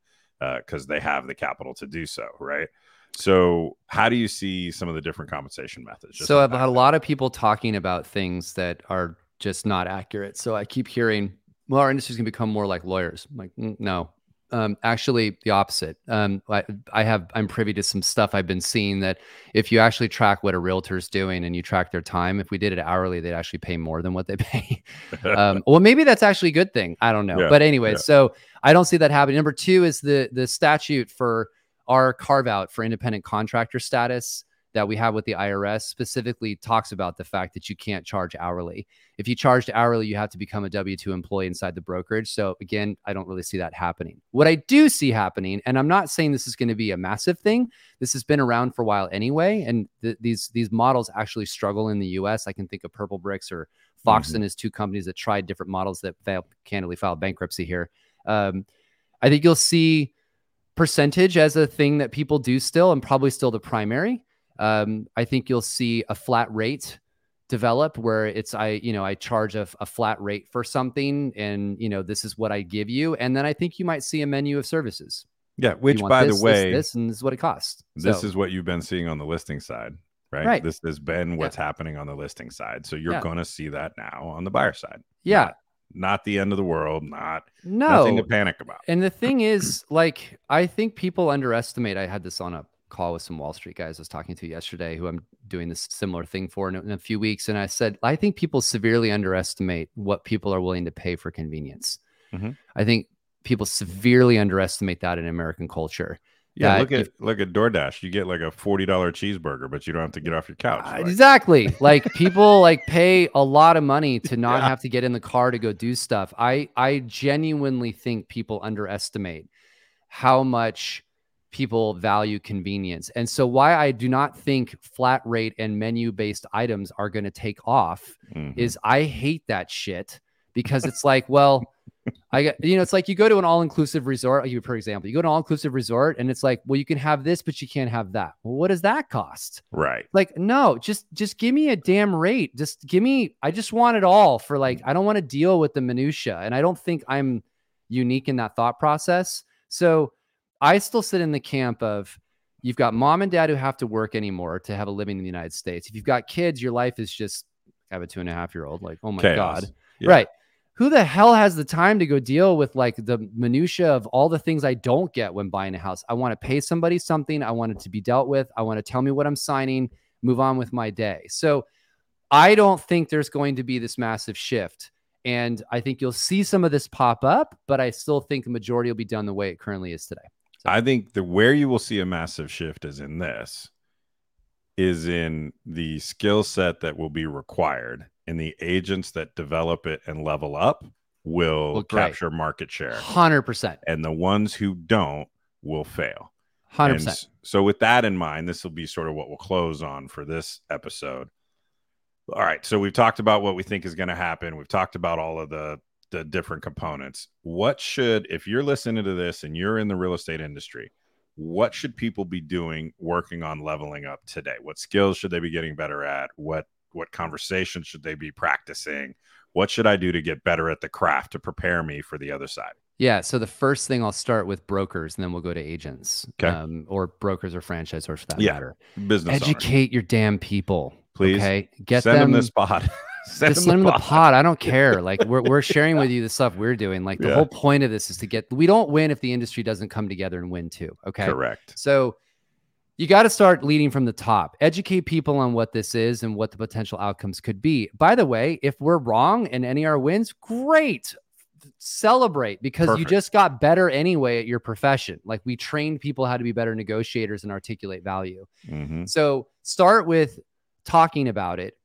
because uh, they have the capital to do so, right? So how do you see some of the different compensation methods? So I've had a lot of people talking about things that are just not accurate. So I keep hearing, well, our industry is going to become more like lawyers. I'm like, no, um, actually the opposite. Um, I, I have, I'm privy to some stuff I've been seeing that if you actually track what a realtor's doing and you track their time, if we did it hourly, they'd actually pay more than what they pay. um, well, maybe that's actually a good thing. I don't know. Yeah, but anyway, yeah. So I don't see that happening. Number two is the the statute for our carve out for independent contractor status that we have with the I R S specifically talks about the fact that you can't charge hourly. If you charged hourly, you have to become a W two employee inside the brokerage. So again, I don't really see that happening. What I do see happening, and I'm not saying this is going to be a massive thing. This has been around for a while anyway. And th- these, these models actually struggle in the U S. I can think of Purple Bricks or Fox mm-hmm. and his two companies that tried different models that failed, candidly filed bankruptcy here. Um, I think you'll see percentage as a thing that people do still, and probably still the primary. Um, I think you'll see a flat rate develop where it's, I, you know, I charge a, a flat rate for something and, you know, this is what I give you. And then I think you might see a menu of services. Yeah. Which by this, the way, this, this, and this is what it costs. This so. is what you've been seeing on the listing side, right? right. This has been what's yeah. happening on the listing side. So you're yeah. going to see that now on the buyer side. Yeah. Not, not the end of the world. Not no. nothing to panic about. And the thing is, like, I think people underestimate, I had this on a call with some Wall Street guys I was talking to yesterday who I'm doing this similar thing for in a, in a few weeks. And I said, I think people severely underestimate what people are willing to pay for convenience. Mm-hmm. I think people severely underestimate that in American culture. Yeah. Look at, if, look at DoorDash. You get like a forty dollars cheeseburger, but you don't have to get off your couch. Right? Exactly. Like people like pay a lot of money to not yeah. have to get in the car to go do stuff. I, I genuinely think people underestimate how much people value convenience. And so why I do not think flat rate and menu-based items are going to take off mm-hmm. is I hate that shit, because it's like, well, I got, you know, it's like you go to an all-inclusive resort, like you, for example, you go to an all-inclusive resort and it's like, well, you can have this, but you can't have that. Well, what does that cost? Right. Like, no, just, just give me a damn rate. Just give me, I just want it all for like, I don't want to deal with the minutia. And I don't think I'm unique in that thought process. So I still sit in the camp of you've got mom and dad who have to work anymore to have a living in the United States. If you've got kids, your life is just, I have a two and a half year old, like, oh my Chaos. God. Yeah. Right. Who the hell has the time to go deal with like the minutia of all the things I don't get when buying a house? I want to pay somebody something. I want it to be dealt with. I want to tell me what I'm signing, move on with my day. So I don't think there's going to be this massive shift. And I think you'll see some of this pop up, but I still think the majority will be done the way it currently is today. I think the where you will see a massive shift is in this, is in the skill set that will be required, and the agents that develop it and level up will well, capture market share. one hundred percent. And the ones who don't will fail. one hundred percent. And so with that in mind, this will be sort of what we'll close on for this episode. All right. So we've talked about what we think is going to happen. We've talked about all of the the different components. What should, if you're listening to this and you're in the real estate industry, what should people be doing, working on leveling up today? What skills should they be getting better at? What, what conversations should they be practicing? What should I do to get better at the craft to prepare me for the other side? Yeah. So the first thing, I'll start with brokers and then we'll go to agents, okay. um, or brokers or franchisors for that yeah. matter. Business Educate owners. Your damn people. Please okay? Get send them, them this pod. Send just send them the pod. pod. I don't care. Like we're we're sharing with you the stuff we're doing. Like the yeah. whole point of this is to get, we don't win if the industry doesn't come together and win too. Okay. Correct. So you got to start leading from the top, educate people on what this is and what the potential outcomes could be. By the way, if we're wrong and N A R wins, great. Celebrate, because Perfect. You just got better anyway at your profession. Like we trained people how to be better negotiators and articulate value. Mm-hmm. So start with talking about it,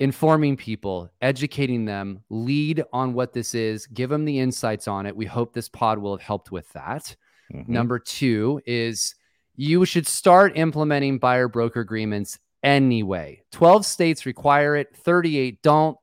informing people, educating them, lead on what this is, give them the insights on it. We hope this pod will have helped with that. Mm-hmm. Number two is you should start implementing buyer broker agreements anyway. twelve states require it, thirty-eight don't.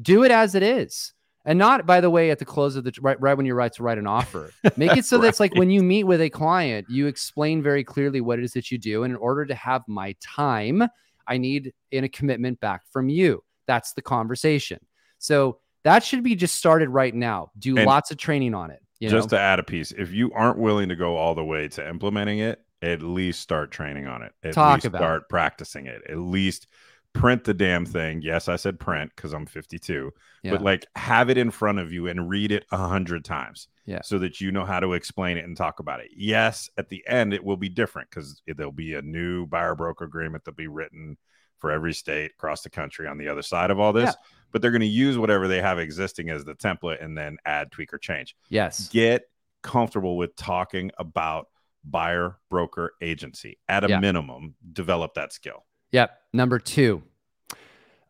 Do it as it is. And not, by the way, at the close of the, right, right when you're right to write an offer. Make it so right. That's like when you meet with a client, you explain very clearly what it is that you do. And in order to have my time, I need in a commitment back from you. That's the conversation. So that should be just started right now. Do and lots of training on it. You just know? To add a piece, if you aren't willing to go all the way to implementing it, at least start training on it. At Talk least about start it. practicing it. At least print the damn thing. Yes, I said print because I'm fifty-two, yeah. but like have it in front of you and read it a hundred times yeah. so that you know how to explain it and talk about it. Yes, at the end, it will be different because there'll be a new buyer broker agreement that'll be written for every state across the country on the other side of all this, yeah. but they're going to use whatever they have existing as the template and then add, tweak, or change. Yes. Get comfortable with talking about buyer broker agency at a yeah. minimum. Develop that skill. Yep. Number two,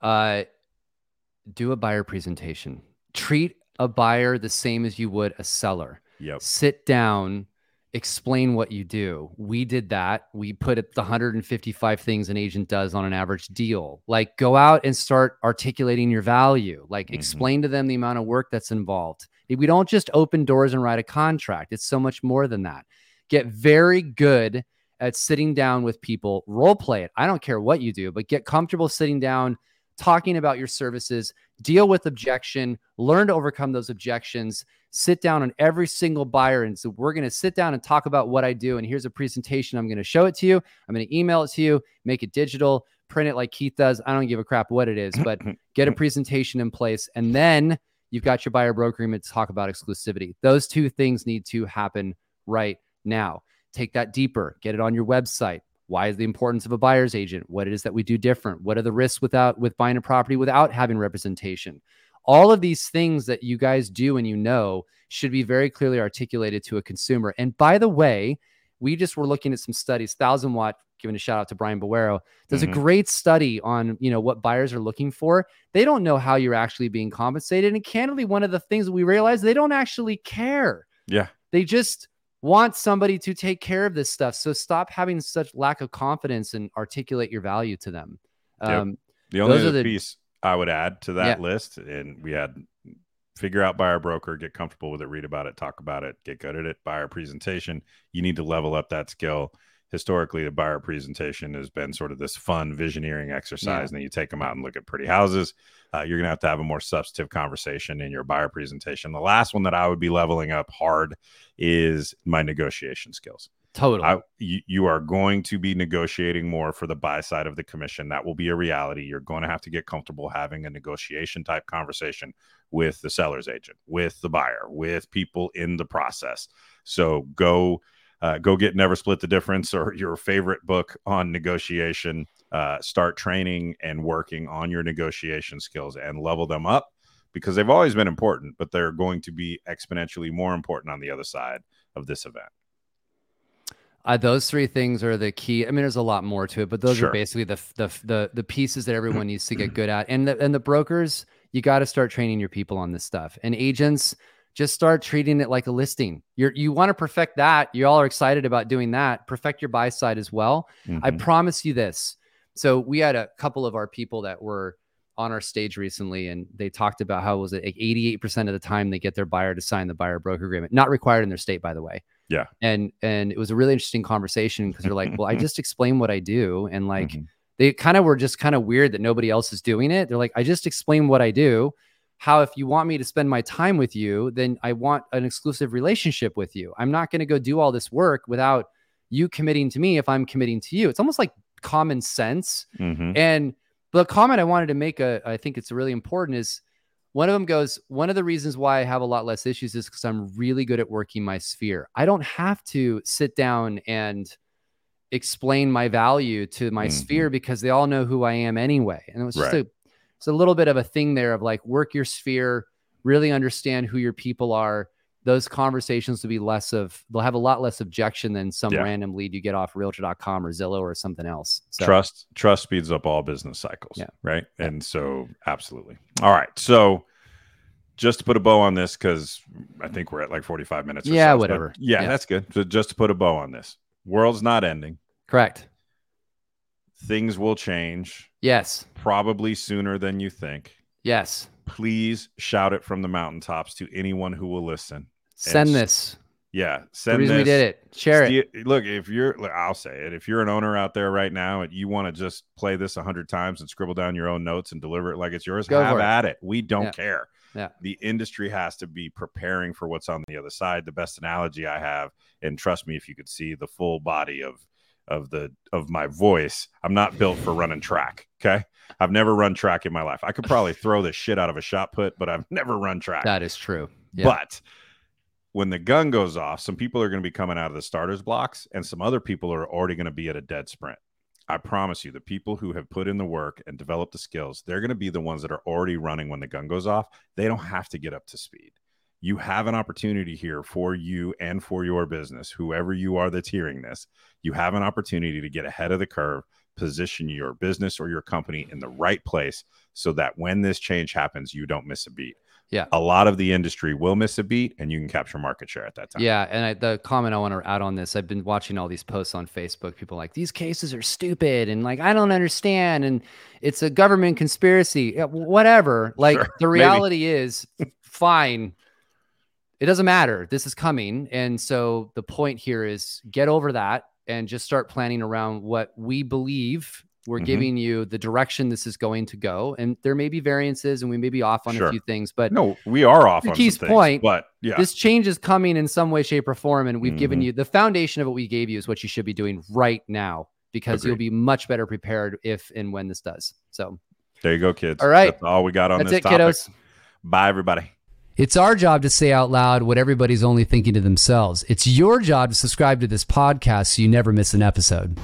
uh, do a buyer presentation. Treat a buyer the same as you would a seller. Yep. Sit down, explain what you do. We did that. We put it the one hundred fifty-five things an agent does on an average deal. Like go out and start articulating your value. Like mm-hmm. explain to them the amount of work that's involved. We don't just open doors and write a contract. It's so much more than that. Get very good at sitting down with people, role play it. I don't care what you do, but get comfortable sitting down, talking about your services, deal with objection, learn to overcome those objections, sit down on every single buyer. And so we're going to sit down and talk about what I do. And here's a presentation. I'm going to show it to you. I'm going to email it to you, make it digital, print it like Keith does. I don't give a crap what it is, but get a presentation in place. And then you've got your buyer broker agreement to talk about exclusivity. Those two things need to happen right now. Take that deeper, get it on your website. Why is the importance of a buyer's agent? What it is that we do different? What are the risks without with buying a property without having representation? All of these things that you guys do and you know should be very clearly articulated to a consumer. And by the way, we just were looking at some studies. Thousand Watt, giving a shout out to Brian Beguero, does mm-hmm. a great study on you know what buyers are looking for. They don't know how you're actually being compensated. And candidly, one of the things that we realize, they don't actually care. Yeah. They just want somebody to take care of this stuff. So stop having such lack of confidence and articulate your value to them. Um, yep. The only other the, piece I would add to that yeah. list, and we had figure out buyer broker, get comfortable with it, read about it, talk about it, get good at it, buyer presentation. You need to level up that skill. Historically, the buyer presentation has been sort of this fun visioneering exercise. Yeah. And then you take them out and look at pretty houses. Uh, you're going to have to have a more substantive conversation in your buyer presentation. The last one that I would be leveling up hard is my negotiation skills. Totally. I, you, you are going to be negotiating more for the buy side of the commission. That will be a reality. You're going to have to get comfortable having a negotiation type conversation with the seller's agent, with the buyer, with people in the process. So go Uh, go get Never Split the Difference or your favorite book on negotiation. Uh, start training and working on your negotiation skills and level them up because they've always been important, but they're going to be exponentially more important on the other side of this event. Uh, those three things are the key. I mean, there's a lot more to it, but those sure. are basically the, the the the pieces that everyone needs to get good at. And the, and the brokers, you got to start training your people on this stuff. And agents, just start treating it like a listing. You're, you want to perfect that. You all are excited about doing that. Perfect your buy side as well. Mm-hmm. I promise you this. So we had a couple of our people that were on our stage recently, and they talked about how was it eighty-eight percent of the time they get their buyer to sign the buyer broker agreement, not required in their state, by the way. Yeah. And, and it was a really interesting conversation because they're like, well, I just explain what I do. And like, mm-hmm. they kind of were just kind of weird that nobody else is doing it. They're like, I just explain what I do. How if you want me to spend my time with you, then I want an exclusive relationship with you. I'm not going to go do all this work without you committing to me if I'm committing to you. It's almost like common sense. Mm-hmm. And the comment I wanted to make, uh, I think it's really important, is one of them goes, one of the reasons why I have a lot less issues is because I'm really good at working my sphere. I don't have to sit down and explain my value to my mm-hmm. sphere because they all know who I am anyway. And it was just right. a It's a little bit of a thing there of like work your sphere, really understand who your people are. Those conversations will be less of, they'll have a lot less objection than some yeah. random lead you get off realtor dot com or Zillow or something else. So. Trust, trust speeds up all business cycles, yeah. right? Yeah. And so absolutely. All right. So just to put a bow on this, because I think we're at like forty-five minutes. Or yeah, so, whatever. Yeah, yeah, that's good. So just to put a bow on this, world's not ending. Correct. Things will change. Yes. Probably sooner than you think. Yes. Please shout it from the mountaintops to anyone who will listen. Send and, this. Yeah. Send the reason this. We did it. Share Ste- it. Look, if you're, look, I'll say it. If you're an owner out there right now and you want to just play this a hundred times and scribble down your own notes and deliver it like it's yours, Go have at it. it. We don't yeah. care. Yeah. The industry has to be preparing for what's on the other side. The best analogy I have, and trust me, if you could see the full body of of the of my voice, I'm not built for running track. Okay. I've never run track in my life. I could probably throw the shit out of a shot put, but I've never run track. That is true. Yeah. But when the gun goes off, some people are going to be coming out of the starters blocks and some other people are already going to be at a dead sprint. I promise you, the people who have put in the work and developed the skills, they're going to be the ones that are already running when the gun goes off. They don't have to get up to speed. You have an opportunity here for you and for your business, whoever you are that's hearing this. You have an opportunity to get ahead of the curve, position your business or your company in the right place so that when this change happens, you don't miss a beat. Yeah. A lot of the industry will miss a beat and you can capture market share at that time. Yeah. And I, the comment I want to add on this, I've been watching all these posts on Facebook, people like, these cases are stupid. And like, I don't understand. And it's a government conspiracy, whatever. Like sure, the reality maybe. is fine. It doesn't matter. This is coming. And so the point here is get over that and just start planning around what we believe. We're mm-hmm. giving you the direction this is going to go. And there may be variances and we may be off on sure. a few things, but no, we are off on Keith's point, but yeah, this change is coming in some way, shape or form. And we've mm-hmm. given you the foundation of what we gave you is what you should be doing right now, because Agreed. You'll be much better prepared if, and when this does. So there you go, kids. All right. That's all we got on That's this it, topic. Kiddos. Bye everybody. It's our job to say out loud what everybody's only thinking to themselves. It's your job to subscribe to this podcast so you never miss an episode.